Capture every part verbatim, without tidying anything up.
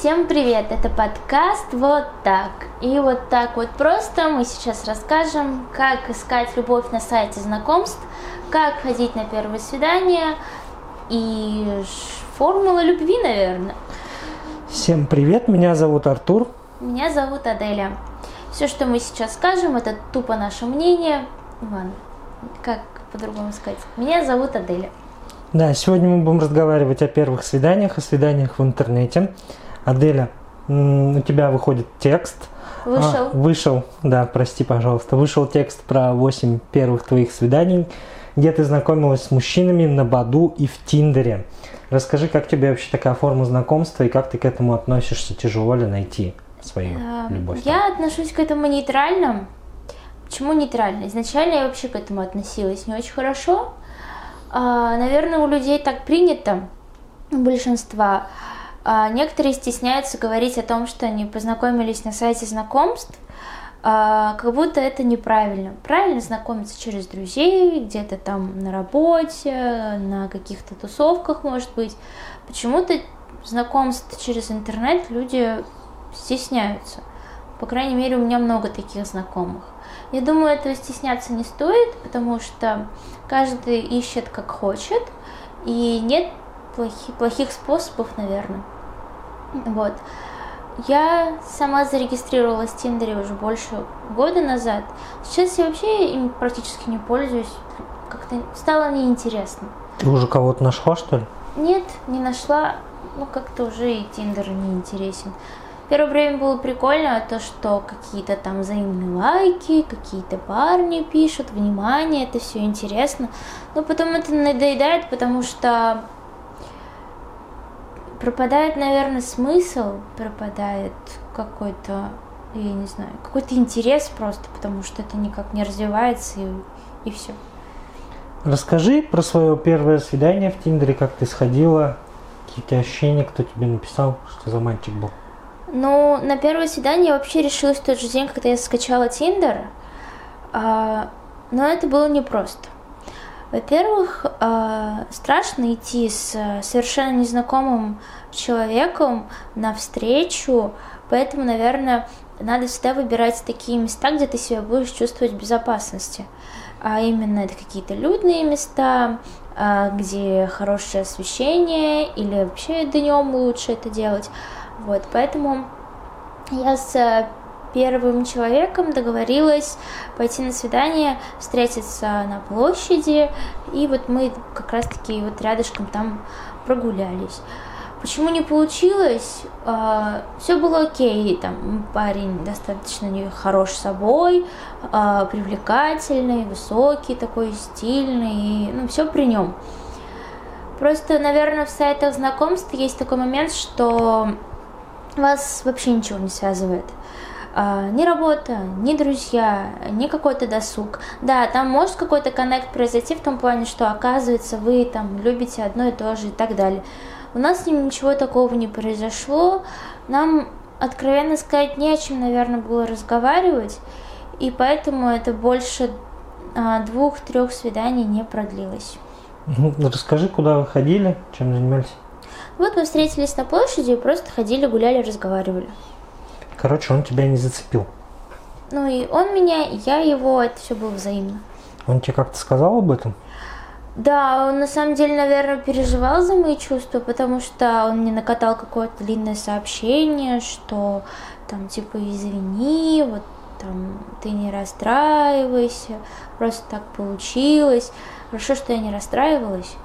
Всем привет! Это подкаст «Вот так». И вот так вот просто мы сейчас расскажем, как искать любовь на сайте знакомств, как ходить на первое свидание и формула любви, наверное. Всем привет! Меня зовут Артур. Меня зовут Аделя. Все, что мы сейчас скажем, это тупо наше мнение. Иван, как по-другому сказать? Меня зовут Аделя. Да, сегодня мы будем разговаривать о первых свиданиях, о свиданиях в интернете. Аделя, у тебя выходит текст. Вышел. А, вышел, да, прости, пожалуйста. Вышел текст про восемь первых твоих свиданий, где ты знакомилась с мужчинами на Баду и в Тиндере. Расскажи, как тебе вообще такая форма знакомства и как ты к этому относишься? Тяжело ли найти свою а, любовь? Я там? отношусь к этому нейтрально. Почему нейтрально? Изначально я вообще к этому относилась не очень хорошо. А, наверное, у людей так принято, у большинства. А, некоторые стесняются говорить о том, что они познакомились на сайте знакомств, а, как будто это неправильно. Правильно знакомиться через друзей, где-то там на работе, на каких-то тусовках, может быть. Почему-то знакомств через интернет люди стесняются. По крайней мере, у меня много таких знакомых. Я думаю, этого стесняться не стоит, потому что каждый ищет как хочет, и нет плохи, плохих способов, наверное. Вот. Я сама зарегистрировалась в Тиндере уже больше года назад. Сейчас я вообще им практически не пользуюсь. Как-то стало неинтересно. Ты уже кого-то нашла, что ли? Нет, не нашла. Ну, как-то уже и Тиндер не интересен. Первое время было прикольно, то, что какие-то там взаимные лайки, какие-то парни пишут, внимание, это все интересно. Но потом это надоедает, потому что пропадает, наверное, смысл, пропадает какой-то, я не знаю, какой-то интерес просто, потому что это никак не развивается и, и все. Расскажи про свое первое свидание в Тиндере, как ты сходила, какие у тебя ощущения, кто тебе написал, что за мальчик был. Ну, на первое свидание я вообще решилась в тот же день, когда я скачала Тиндер, но это было непросто. Во-первых, страшно идти с совершенно незнакомым человеком навстречу, поэтому, наверное, надо всегда выбирать такие места, где ты себя будешь чувствовать в безопасности. А именно это какие-то людные места, где хорошее освещение или вообще днем лучше это делать. Вот, поэтому я с первым человеком договорилась пойти на свидание, встретиться на площади, и вот мы как раз-таки вот рядышком там прогулялись. Почему не получилось? Все было окей, там парень достаточно хорош собой, привлекательный, высокий такой, стильный, ну все при нем. Просто, наверное, в сайтах знакомств есть такой момент, что вас вообще ничего не связывает. А, ни работа, ни друзья, ни какой-то досуг. Да, там может какой-то коннект произойти в том плане, что оказывается вы там любите одно и то же и так далее. У нас с ним ничего такого не произошло. Нам, откровенно сказать, не о чем, наверное, было разговаривать. И поэтому это больше а, двух-трех свиданий не продлилось. Расскажи, куда вы ходили, чем занимались? Вот мы встретились на площади и просто ходили, гуляли, разговаривали. Короче, он тебя не зацепил. Ну и он меня, и я его, это все было взаимно. Он тебе как-то сказал об этом? Да, он на самом деле, наверное, переживал за мои чувства, потому что он мне накатал какое-то длинное сообщение, что там типа извини, вот там ты не расстраивайся, просто так получилось. Хорошо, что я не расстраивалась.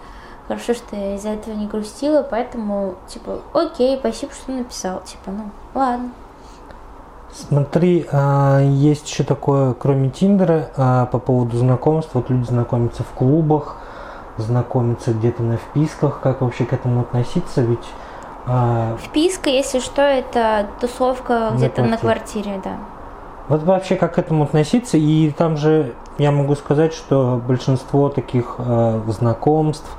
Хорошо, что я из-за этого не грустила, поэтому, типа, окей, спасибо, что написал. Типа, ну, ладно. Смотри, а, есть еще такое, кроме Тиндера, а, по поводу знакомств. Вот люди знакомятся в клубах, знакомятся где-то на вписках. Как вообще к этому относиться? Ведь а... вписка, если что, это тусовка где-то на квартире, да. Вот вообще как к этому относиться? И там же я могу сказать, что большинство таких а, знакомств,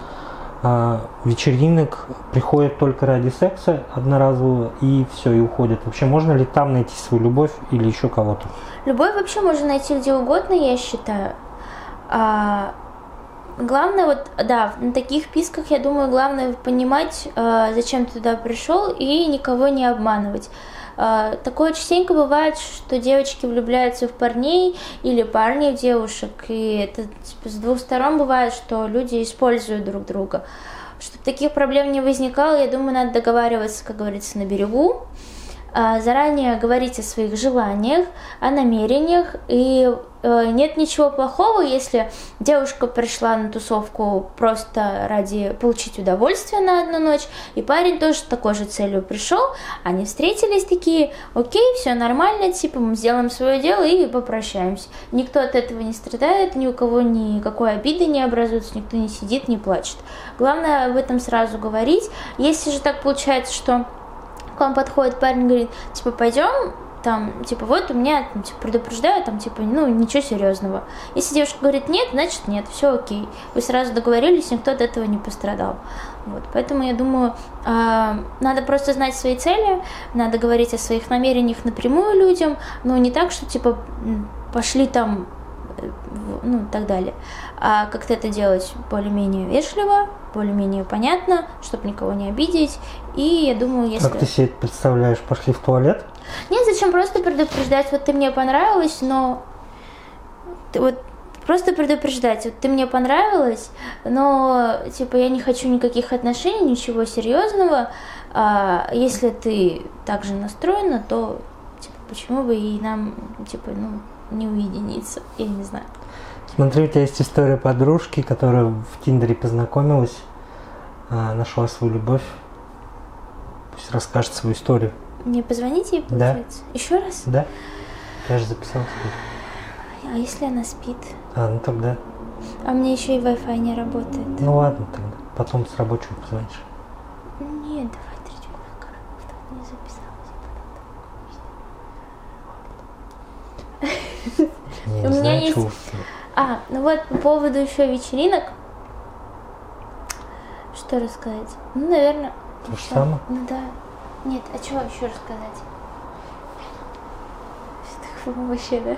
вечеринок приходят только ради секса одноразового, и все, и уходят. Вообще, можно ли там найти свою любовь или еще кого-то? Любовь вообще можно найти где угодно, я считаю. А, Главное, вот, да, на таких писках, я думаю, главное понимать, зачем ты туда пришел, и никого не обманывать. Такое частенько бывает, что девочки влюбляются в парней или парни в девушек, и это типа, с двух сторон бывает, что люди используют друг друга. Чтобы таких проблем не возникало, я думаю, надо договариваться, как говорится, на берегу, заранее говорить о своих желаниях, о намерениях, и нет ничего плохого, если девушка пришла на тусовку просто ради получить удовольствие на одну ночь, и парень тоже с такой же целью пришел, они встретились такие, окей, все нормально, типа мы сделаем свое дело и попрощаемся. Никто от этого не страдает, ни у кого никакой обиды не образуется, никто не сидит, не плачет. Главное об этом сразу говорить. Если же так получается, что к вам подходит парень, говорит, типа, пойдем, там, типа, вот у меня, там, типа, предупреждаю, там, типа, ну, ничего серьезного. Если девушка говорит нет, значит нет, все окей. Вы сразу договорились, никто от этого не пострадал. Вот, поэтому, я думаю, э, надо просто знать свои цели, надо говорить о своих намерениях напрямую людям, но не так, что, типа, пошли там, ну, и так далее. А как-то это делать более-менее вежливо, более-менее понятно, чтобы никого не обидеть. И я думаю, если... Как ты себе это представляешь? Пошли в туалет? Нет, зачем просто предупреждать, вот ты мне понравилась, но... Вот просто предупреждать, вот ты мне понравилась, но, типа, я не хочу никаких отношений, ничего серьезного. А если ты так же настроена, то, типа, почему бы и нам, типа, ну... не уединиться, я не знаю. Смотри, у тебя есть история подружки, которая в Тиндере познакомилась, нашла свою любовь. Пусть расскажет свою историю. Мне позвоните ей, получается? Да. Еще раз? Да. Я же записал тебе. А если она спит? А, ну тогда. А мне еще и Wi-Fi не работает. Ну ладно тогда, потом с рабочего позвонишь. Нет, давай третью пока, чтобы не записалась. Я у меня знаю, есть... А, ну вот по поводу еще вечеринок. Что рассказать? Ну, наверное... То же самое? Ну да. Нет, а чего еще рассказать? Что такое вообще, да?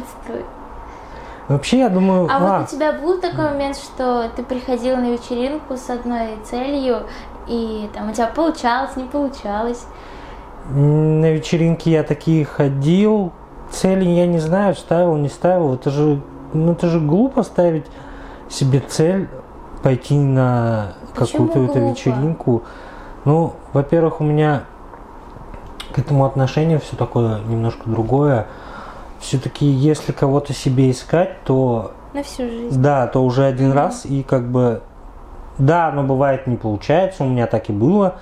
Отстой. Вообще, я думаю... А, а вот у тебя был такой момент, что ты приходила на вечеринку с одной целью, и там у тебя получалось, не получалось? На вечеринке я такие ходил... Цели я не знаю, ставил, не ставил. Это же, ну, это же глупо ставить себе цель пойти на какую-то эту вечеринку. Ну, во-первых, у меня к этому отношение все такое немножко другое. Все-таки, если кого-то себе искать, то... На всю жизнь. Да, то уже один mm-hmm. раз и как бы... Да, но бывает не получается, у меня так и было.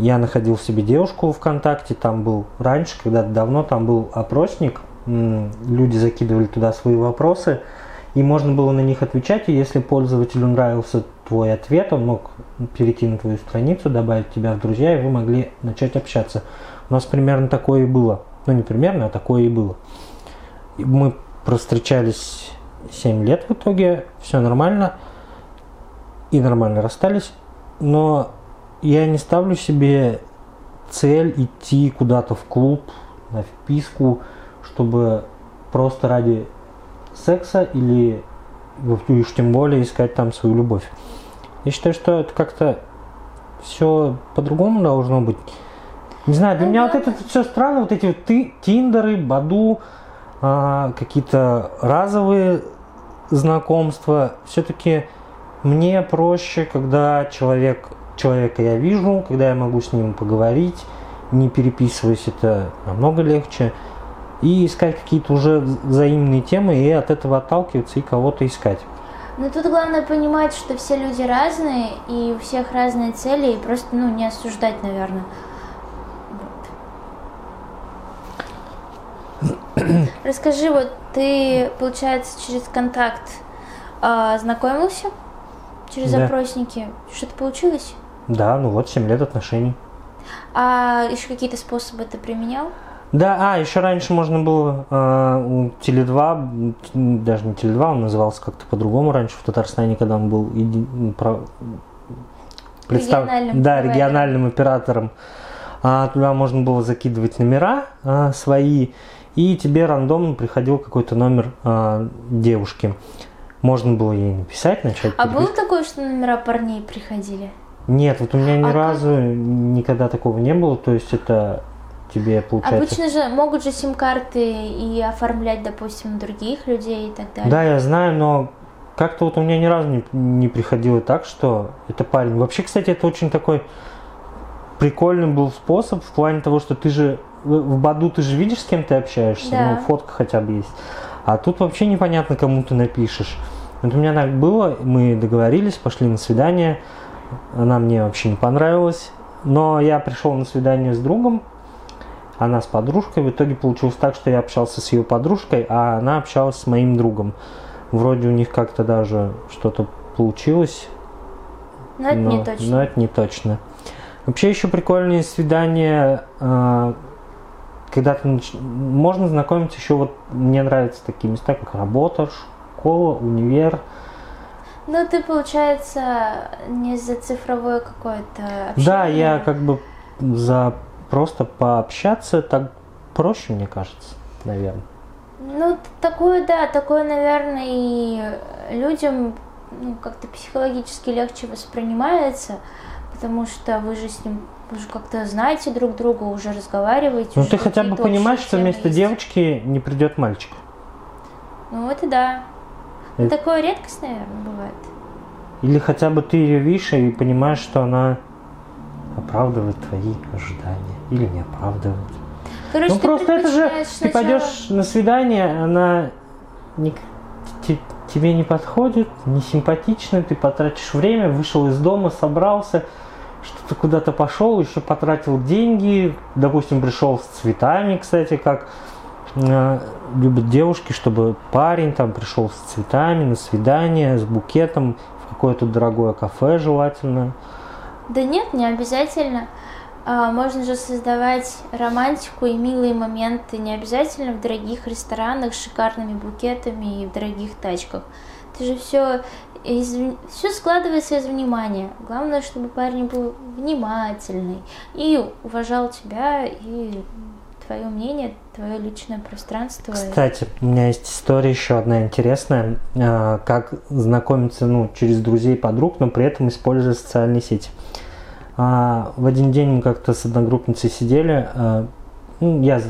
Я находил себе девушку ВКонтакте, там был раньше, когда-то давно, там был опросник, люди закидывали туда свои вопросы, и можно было на них отвечать, и если пользователю нравился твой ответ, он мог перейти на твою страницу, добавить тебя в друзья, и вы могли начать общаться. У нас примерно такое и было. Ну, не примерно, а такое и было. Мы простречались семь лет в итоге, все нормально, и нормально расстались, но... Я не ставлю себе цель идти куда-то в клуб, на вписку, чтобы просто ради секса или уж тем более искать там свою любовь. Я считаю, что это как-то все по-другому должно быть. Не знаю, для меня вот это все странно, вот эти вот ты, Тиндеры, Баду, а, какие-то разовые знакомства. Все-таки мне проще, когда человек... Человека я вижу, когда я могу с ним поговорить, не переписываясь, это намного легче. И искать какие-то уже взаимные темы, и от этого отталкиваться, и кого-то искать. Но тут главное понимать, что все люди разные, и у всех разные цели, и просто, ну, не осуждать, наверное. Вот. Расскажи, вот ты, получается, через контакт э, знакомился? Через да. опросники? Что-то получилось? Да, ну вот семь лет отношений. А еще какие-то способы ты применял? Да, а, еще раньше можно было э, у теле два, даже не теле два, он назывался как-то по-другому раньше в Татарстане, когда он был еди... про... Представ... региональным, да, региональным оператором. А, туда можно было закидывать номера а, свои, и тебе рандомно приходил какой-то номер а, девушки. Можно было ей написать, начать. А было такое, что номера парней приходили? Нет, вот у меня ни а разу как? никогда такого не было, то есть это тебе получается... Обычно же могут же сим-карты и оформлять, допустим, других людей и так далее. Да, я знаю, но как-то вот у меня ни разу не, не приходило так, что это парень. Вообще, кстати, это очень такой прикольный был способ в плане того, что ты же в Баду ты же видишь, с кем ты общаешься, да. Ну, фотка хотя бы есть. А тут вообще непонятно, кому ты напишешь. Вот у меня так было, мы договорились, пошли на свидание, она мне вообще не понравилась. Но я пришел на свидание с другом, она с подружкой. В итоге получилось так, что я общался с ее подружкой, а она общалась с моим другом. Вроде у них как-то даже что-то получилось. Но, но, это, не точно. но это не точно. Вообще еще прикольные свидания... Когда ты нач... можно знакомиться еще, вот мне нравятся такие места, как работа, школа, универ. Ну, ты, получается, не за цифровое какое-то общение. Да, я как бы за просто пообщаться, так проще, мне кажется, наверное. Ну, такое, да, такое, наверное, и людям ну, как-то психологически легче воспринимается, потому что вы же с ним... Вы же как-то знаете друг друга, уже разговариваете. Ну, ты хотя бы понимаешь, что вместо девочки не придет мальчик. Ну, это да. Это... Такое редкость, наверное, бывает. Или хотя бы ты ее видишь и понимаешь, что она оправдывает твои ожидания. Или не оправдывает. Короче, ну, просто это же... Сначала... Ты пойдешь на свидание, она не... тебе не подходит, не симпатична, ты потратишь время, вышел из дома, собрался... Что-то куда-то пошел, еще потратил деньги, допустим, пришел с цветами, кстати, как э, любят девушки, чтобы парень там пришел с цветами на свидание, с букетом, в какое-то дорогое кафе желательно. Да нет, не обязательно. А, можно же создавать романтику и милые моменты, не обязательно в дорогих ресторанах с шикарными букетами и в дорогих тачках. Ты же все... Из... Все складывается из внимания. Главное, чтобы парень был внимательный и уважал тебя и твое мнение, твое личное пространство. Кстати, у меня есть история еще одна интересная, как знакомиться ну, через друзей, подруг, но при этом используя социальные сети. В один день мы как-то с одногруппницей сидели, я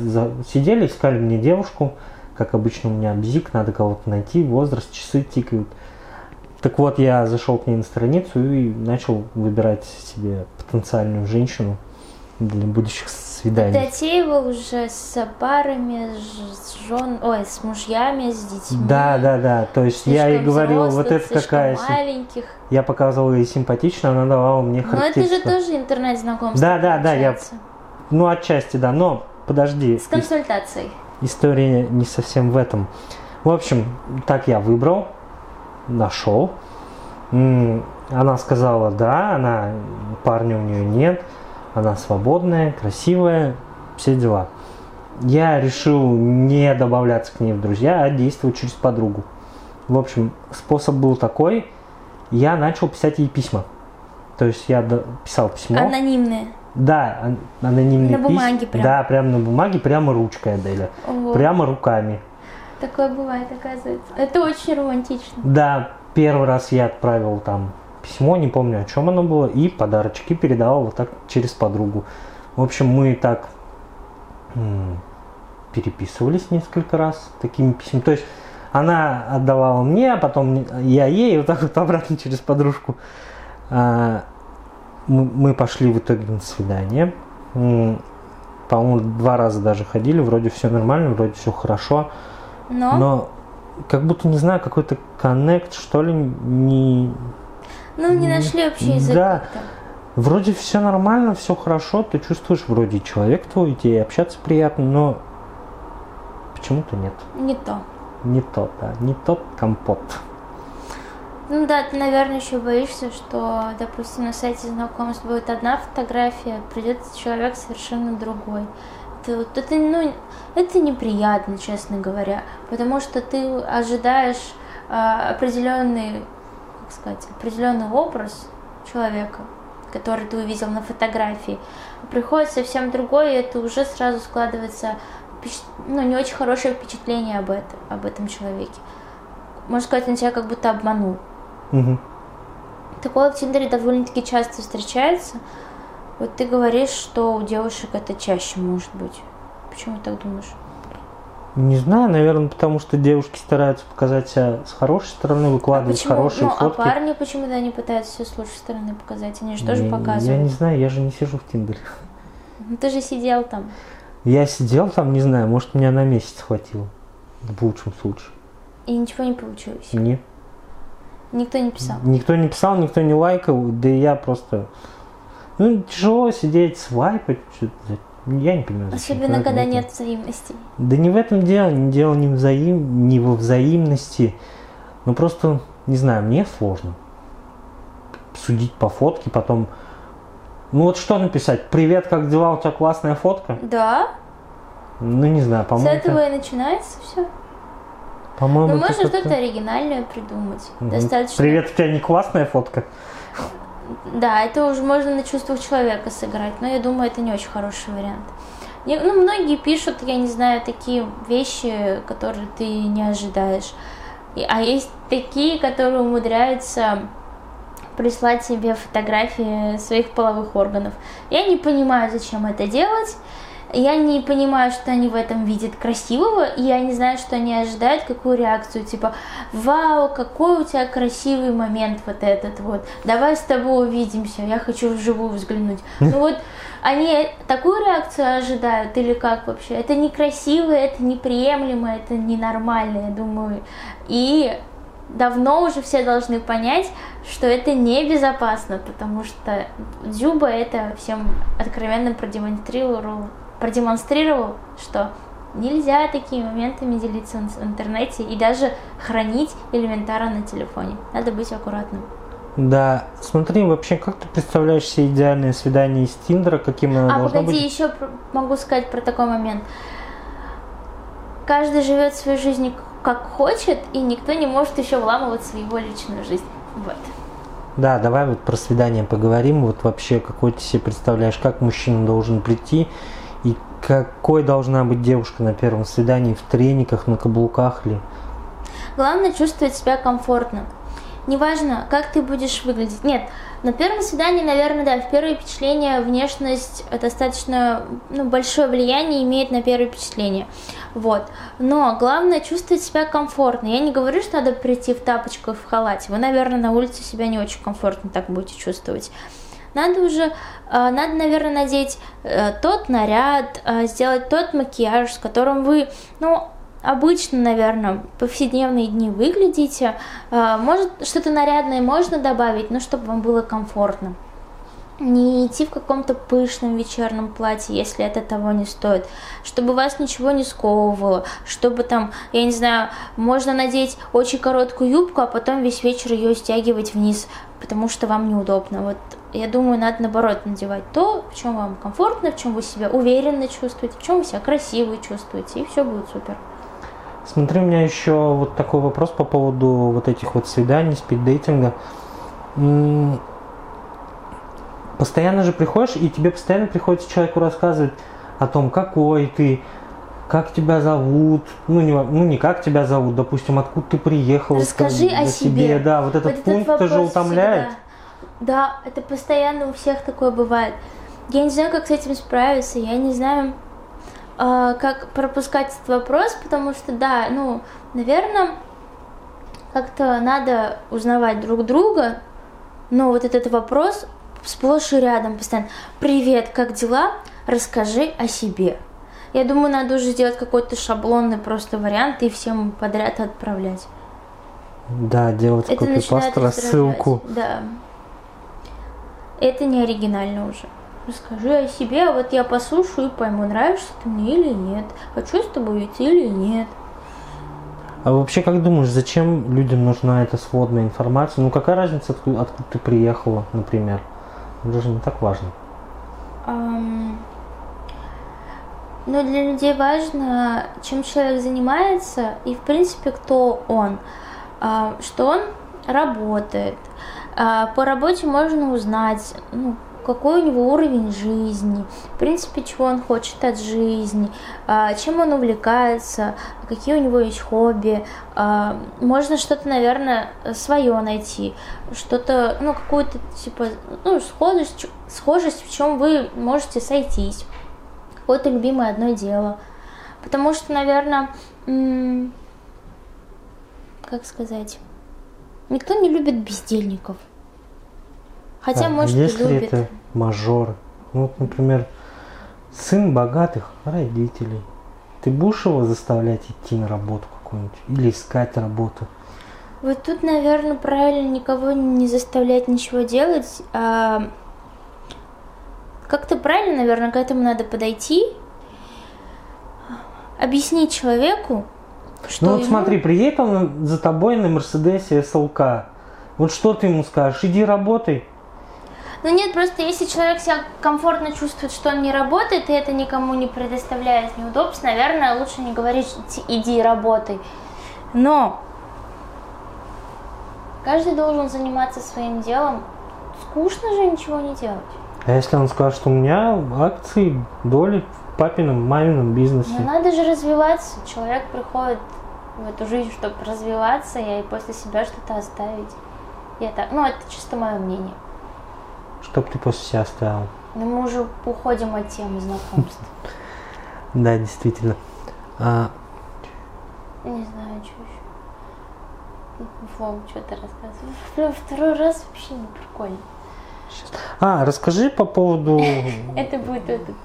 сидели, искали мне девушку, как обычно у меня бзик, надо кого-то найти, возраст, часы тикают. Так вот, я зашел к ней на страницу и начал выбирать себе потенциальную женщину для будущих свиданий. Ты отсеивал уже с парами, с жен... Ой, с мужьями, с детьми. Да, да, да. То есть слишком я ей говорил, взрослых, вот это такая... Маленьких. Я показывал ей симпатично, она давала мне характеристику. Но это же тоже интернет-знакомство. Да, да, да. Я... Ну, отчасти, да. Но подожди. С консультацией. История не совсем в этом. В общем, так я выбрал. Нашел. Она сказала да, она, парня у нее нет, она свободная, красивая, все дела. Я решил не добавляться к ней в друзья, а действовать через подругу. В общем, способ был такой, я начал писать ей письма. То есть я писал письмо. Анонимное. Да, анонимные письма. На бумаге прям. Да, прямо на бумаге, прямо ручкой, Аделя. Ого. Прямо руками. Такое бывает, оказывается. Это очень романтично. Да, первый раз я отправил там письмо, не помню, о чем оно было, и подарочки передавал вот так через подругу. В общем, мы так м-м, переписывались несколько раз такими письмами. То есть она отдавала мне, а потом я ей, вот так вот обратно через подружку. А, мы, мы пошли в итоге на свидание. М-м, по-моему, два раза даже ходили, вроде все нормально, вроде все хорошо. Но? Но как будто, не знаю, какой-то коннект, что ли, не... Ну, не нашли общий язык. Да, как-то. Вроде все нормально, все хорошо, ты чувствуешь, вроде человек твой, тебе общаться приятно, но почему-то нет. Не то. Не то, да, не тот компот. Ну да, ты, наверное, еще боишься, что, допустим, на сайте знакомств будет одна фотография, придет человек совершенно другой. Это, это, ну, это неприятно, честно говоря, потому что ты ожидаешь э, определенный, как сказать, определенный образ человека, который ты увидел на фотографии. Приходит совсем другой, и это уже сразу складывается впечат... ну, не очень хорошее впечатление об этом, об этом человеке. можно сказать, он тебя как будто обманул. Угу. Такое в Тиндере довольно-таки часто встречается. Вот ты говоришь, что у девушек это чаще может быть. Почему ты так думаешь? Не знаю, наверное, потому что девушки стараются показать себя с хорошей стороны, выкладывать а хорошие ну, фотки. А парни почему-то они пытаются все с лучшей стороны показать, они же тоже я, показывают. Я не знаю, я же не сижу в Тиндере. Ну, ты же сидел там. Я сидел там, не знаю, может, меня на месяц хватило, в лучшем случае. И ничего не получилось? Нет. Никто не писал? Никто не писал, никто не лайкал, да и я просто... Ну, тяжело сидеть, свайпать, что-то... Я не понимаю. Особенно, когда нет взаимности. Да не в этом дело, не дело не, взаим, не во взаимности. Ну просто, не знаю, мне сложно судить по фотке, потом... Ну вот что написать? Привет, как дела? У тебя классная фотка? Да. Ну не знаю, по-моему... С этого и начинается все. По-моему... Ну можно что-то что оригинальное придумать. Угу. Достаточно... Привет, у тебя не классная фотка? Да, это уже можно на чувствах человека сыграть, но я думаю, это не очень хороший вариант. Не, ну, многие пишут, я не знаю, такие вещи, которые ты не ожидаешь. И, а есть такие, которые умудряются прислать себе фотографии своих половых органов. Я не понимаю, зачем это делать. Я не понимаю, что они в этом видят красивого, и я не знаю, что они ожидают, какую реакцию, типа, вау, какой у тебя красивый момент вот этот вот, давай с тобой увидимся, я хочу вживую взглянуть. Ну вот, они такую реакцию ожидают или как вообще? Это некрасиво, это неприемлемо, это ненормально, я думаю. И давно уже все должны понять, что это небезопасно, потому что Дзюба это всем откровенно продемонстрировал. продемонстрировал, что нельзя такими моментами делиться в интернете и даже хранить элементарно на телефоне. Надо быть аккуратным. Да, смотри, вообще, как ты представляешь себе идеальное свидание из Тиндера, каким оно а, должно погоди, быть? Еще могу сказать про такой момент. Каждый живет свою жизнь как хочет, и никто не может еще вламывать своего личную жизнь. Вот. Да, давай вот про свидание поговорим. Вот вообще, какой ты себе представляешь, как мужчина должен прийти, и какой должна быть девушка на первом свидании, в трениках, на каблуках ли? Главное чувствовать себя комфортно. Неважно, как ты будешь выглядеть. Нет, на первом свидании, наверное, да, в первое впечатление внешность достаточно ну, большое влияние имеет на первое впечатление. Вот. Но главное чувствовать себя комфортно. Я не говорю, что надо прийти в тапочках, в халате. Вы, наверное, на улице себя не очень комфортно так будете чувствовать. Надо уже, надо, наверное, надеть тот наряд, сделать тот макияж, с которым вы, ну, обычно, наверное, в повседневные дни выглядите. Может, что-то нарядное можно добавить, но чтобы вам было комфортно. Не идти в каком-то пышном вечернем платье, если это того не стоит. Чтобы вас ничего не сковывало. Чтобы там, я не знаю, можно надеть очень короткую юбку, а потом весь вечер ее стягивать вниз, потому что вам неудобно. Вот, я думаю, надо наоборот надевать то, в чем вам комфортно, в чем вы себя уверенно чувствуете, в чем вы себя красиво чувствуете, и все будет супер. Смотри, у меня еще вот такой вопрос по поводу вот этих вот свиданий, спид-дейтинга. Постоянно же приходишь, и тебе постоянно приходится человеку рассказывать о том, какой ты, как тебя зовут, ну не, ну, не как тебя зовут, допустим, откуда ты приехал. Расскажи как, о себе. себе. Да, вот этот вот пункт этот тоже утомляет. Всегда. Да, это постоянно у всех такое бывает. Я не знаю, как с этим справиться, я не знаю, э, как пропускать этот вопрос, потому что, да, ну, наверное, как-то надо узнавать друг друга, но вот этот вопрос... Сплошь и рядом постоянно. Привет, как дела? Расскажи о себе. Я думаю, надо уже сделать какой-то шаблонный просто вариант и всем подряд отправлять. Да, делать копипаст, рассылку. Да. Это не оригинально уже. Расскажи о себе, а вот я послушаю и пойму, нравишься ты мне или нет. Хочу с тобой идти или нет. А вообще, как думаешь, зачем людям нужна эта сводная информация? Ну, какая разница, откуда, откуда ты приехала, например? Даже не так важно. Um, ну, для людей важно, чем человек занимается и, в принципе, кто он. Uh, что он работает. Uh, по работе можно узнать, ну, какой у него уровень жизни, в принципе, чего он хочет от жизни, чем он увлекается, какие у него есть хобби. Можно что-то, наверное, свое найти, что-то, ну, какую-то, типа, ну, схожесть, схожесть, в чем вы можете сойтись, какое-то любимое одно дело. Потому что, наверное, как сказать, никто не любит бездельников. Хотя, а, может, если и любит. Это мажор, ну, вот, например, сын богатых родителей, ты будешь его заставлять идти на работу какую-нибудь или искать работу? Вот тут, наверное, правильно никого не заставлять ничего делать. А как-то правильно, наверное, к этому надо подойти, объяснить человеку, что... Ну вот ему... смотри, приехал за тобой на Мерседесе эс эл ка. Вот что ты ему скажешь? Иди работай. Ну нет, просто если человек себя комфортно чувствует, что он не работает, и это никому не предоставляет неудобств, наверное, лучше не говорить «иди работай». Но каждый должен заниматься своим делом. Скучно же ничего не делать. А если он скажет, что у меня акции, доли в папином, мамином бизнесе? Ну надо же развиваться. Человек приходит в эту жизнь, чтобы развиваться и после себя что-то оставить. Я так, ну, это чисто мое мнение. Что бы ты после себя оставил? Да мы уже уходим от темы знакомств. Да, действительно. Не знаю, что еще. Вам что-то рассказываю. Второй раз вообще не прикольно. А, расскажи по поводу... Это будет этот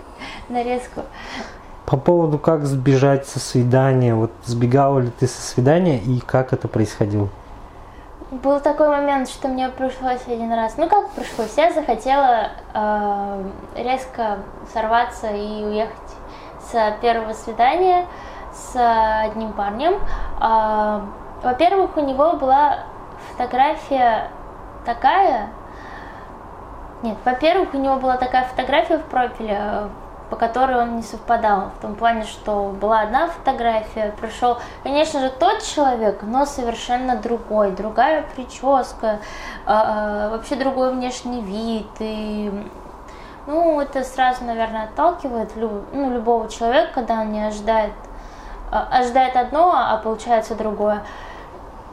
нарезку. По поводу, как сбежать со свидания. Вот сбегала ли ты со свидания и как это происходило? Был такой момент, что мне пришлось один раз, ну как пришлось, я захотела э, резко сорваться и уехать с первого свидания с одним парнем. Э, во-первых, у него была фотография такая, нет, во-первых, у него была такая фотография в профиле, по которой он не совпадал, в том плане, что была одна фотография, пришел, конечно же, тот человек, но совершенно другой, другая прическа, э, вообще другой внешний вид, и, ну, это сразу, наверное, отталкивает люб, ну, любого человека, когда он не ожидает, э, ожидает одно, а получается другое.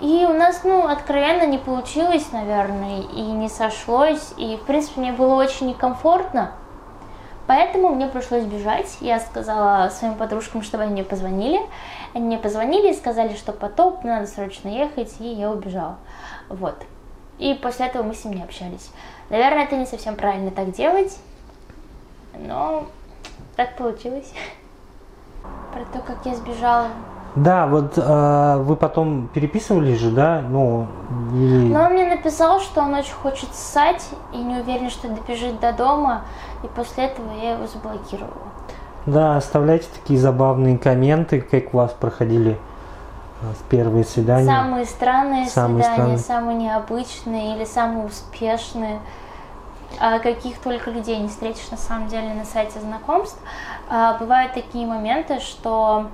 И у нас, ну, откровенно не получилось, наверное, и не сошлось, и, в принципе, мне было очень некомфортно. Поэтому мне пришлось бежать. Я сказала своим подружкам, чтобы они мне позвонили. Они мне позвонили и сказали, что потоп, надо срочно ехать, и я убежала. Вот. И после этого мы с ним не общались. Наверное, это не совсем правильно так делать, но так получилось. Про то, как я сбежала. Да, вот э, вы потом переписывались же, да? Ну, и... Но он мне написал, что он очень хочет ссать и не уверен, что добежит до дома, и после этого я его заблокировала. Да, оставляйте такие забавные комменты, как у вас проходили первые свидания. Самые странные самые свидания, странные. Самые необычные или самые успешные. Каких только людей не встретишь на самом деле на сайте знакомств. Бывают такие моменты, что...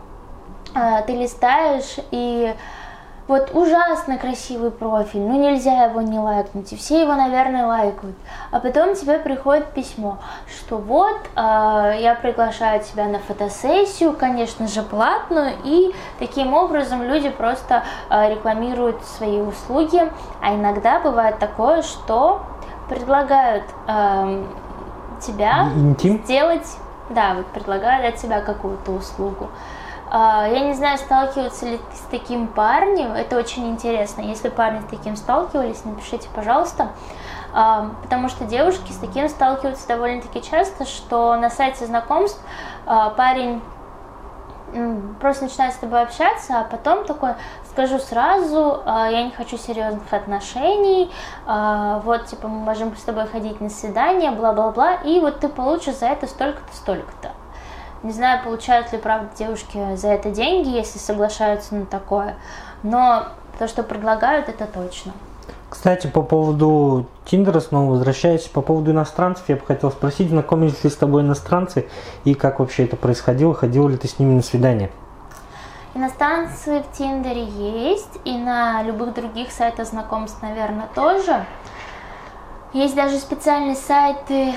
ты листаешь, и вот ужасно красивый профиль, ну нельзя его не лайкнуть, и все его, наверное, лайкают. А потом тебе приходит письмо, что вот, э, я приглашаю тебя на фотосессию, конечно же, платную, и таким образом люди просто э, рекламируют свои услуги. А иногда бывает такое, что предлагают э, тебя Интим? сделать, да, вот предлагают от тебя какую-то услугу. Я не знаю, сталкиваются ли ты с таким парнем, это очень интересно. Если парни с таким сталкивались, напишите, пожалуйста. Потому что девушки с таким сталкиваются довольно-таки часто, что на сайте знакомств парень просто начинает с тобой общаться, а потом такой, скажу сразу, я не хочу серьезных отношений, вот, типа, мы можем с тобой ходить на свидание, бла-бла-бла, и вот ты получишь за это столько-то, столько-то. Не знаю, получают ли, правда, девушки за это деньги, если соглашаются на такое, но то, что предлагают, это точно. Кстати, по поводу Тиндера, снова возвращаясь, по поводу иностранцев, я бы хотел спросить, знакомились ли с тобой иностранцы и как вообще это происходило, ходила ли ты с ними на свидание? Иностранцы в Тиндере есть и на любых других сайтах знакомств, наверное, тоже. Есть даже специальные сайты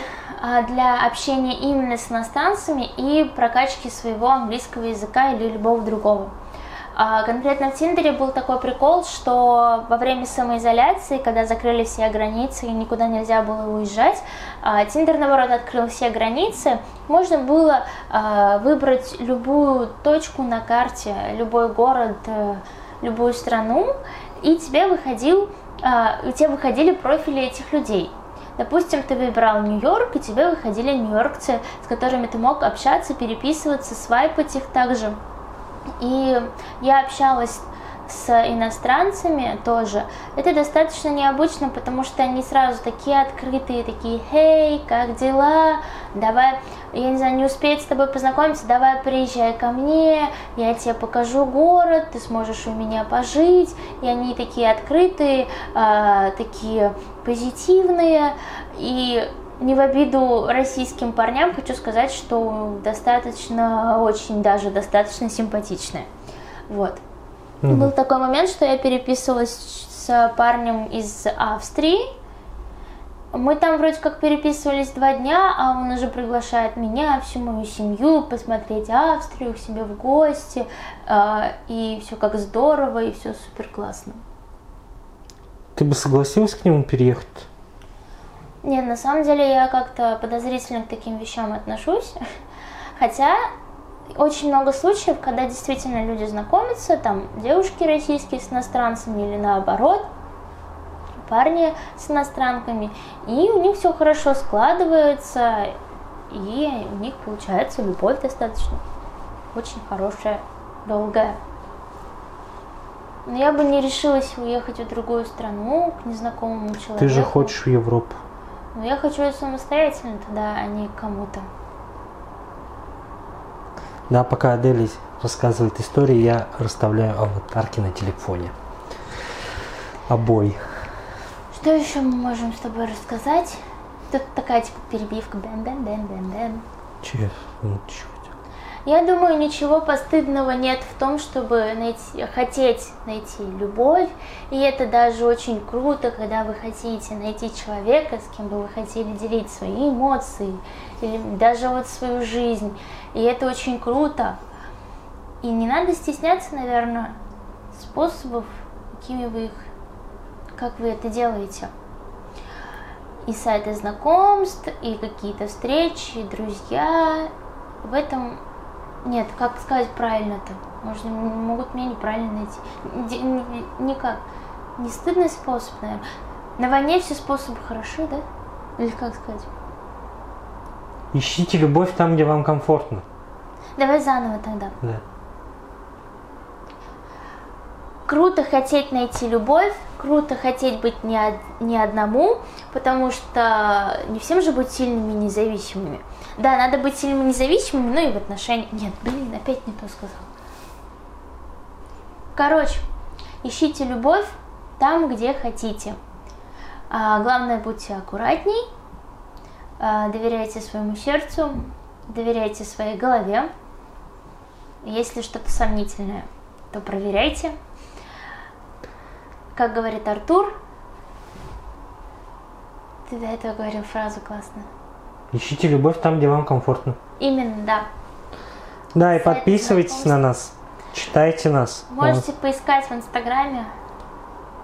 для общения именно с иностранцами и прокачки своего английского языка или любого другого. Конкретно в Тиндере был такой прикол, что во время самоизоляции, когда закрыли все границы и никуда нельзя было уезжать, Тиндер, наоборот, открыл все границы. Можно было выбрать любую точку на карте, любой город, любую страну, и тебе выходил, у тебя выходили профили этих людей. Допустим, ты выбирал Нью-Йорк, и тебе выходили нью-йоркцы, с которыми ты мог общаться, переписываться, свайпать их также. И я общалась с иностранцами тоже. Это достаточно необычно, потому что они сразу такие открытые, такие: «Хей, как дела? Давай, я не знаю, не успею с тобой познакомиться, давай приезжай ко мне, я тебе покажу город, ты сможешь у меня пожить». И они такие открытые, э, такие позитивные. И не в обиду российским парням хочу сказать, что достаточно, очень даже достаточно симпатичные. Вот. Mm-hmm. Был такой момент, что я переписывалась с парнем из Австрии. Мы там вроде как переписывались два дня, а он уже приглашает меня, всю мою семью, посмотреть Австрию к себе в гости. И все как здорово, и все супер классно. Ты бы согласилась к нему переехать? Нет, на самом деле я как-то подозрительно к таким вещам отношусь, хотя очень много случаев, когда действительно люди знакомятся, там девушки российские с иностранцами или наоборот, парни с иностранками, и у них все хорошо складывается, и у них получается любовь достаточно очень хорошая, долгая. Но я бы не решилась уехать в другую страну к незнакомому человеку. Ты же хочешь в Европу. Но я хочу самостоятельно туда, а не кому-то. Да, пока Аделя рассказывает историю, я расставляю аватарки на телефоне. Обоих. Что еще мы можем с тобой рассказать? Тут такая типа перебивка. Бен-бен-бен-бен-бен. Че? Я думаю, ничего постыдного нет в том, чтобы найти, хотеть найти любовь, и это даже очень круто, когда вы хотите найти человека, с кем бы вы хотели делить свои эмоции, или даже вот свою жизнь, и это очень круто. И не надо стесняться, наверное, способов, какими вы их, как вы это делаете. И сайты знакомств, и какие-то встречи, и друзья, в этом... Нет, как сказать правильно-то? Может, могут меня неправильно найти. Никак. Не стыдный способ, наверное. На войне все способы хороши, да? Или как сказать? Ищите любовь там, где вам комфортно. Давай заново тогда. Да. Круто хотеть найти любовь, круто хотеть быть не, од... не одному, потому что не всем же быть сильными и независимыми. Да, надо быть сильными и независимыми, но и в отношениях... Нет, блин, опять не то сказала. Короче, ищите любовь там, где хотите. А главное, будьте аккуратней, а доверяйте своему сердцу, доверяйте своей голове. Если что-то сомнительное, то проверяйте. Как говорит Артур, ты до этого говорил фразу классную. Ищите любовь там, где вам комфортно. Именно, да. Да, и подписывайтесь на нас, читайте нас. Можете поискать в Инстаграме.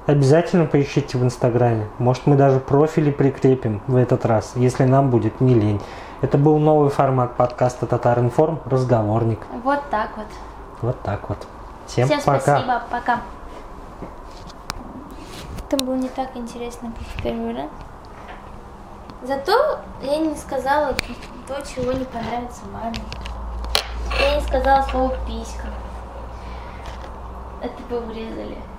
Обязательно поищите в Инстаграме. Может, мы даже профили прикрепим в этот раз, если нам будет не лень. Это был новый формат подкаста Татаринформ «Разговорник». Вот так вот. Вот так вот. Всем, Всем пока. Спасибо, пока. Там было не так интересно, как в первый раз. Зато я не сказала то, чего не понравится маме. Я не сказала слово «писька». Это бы вырезали.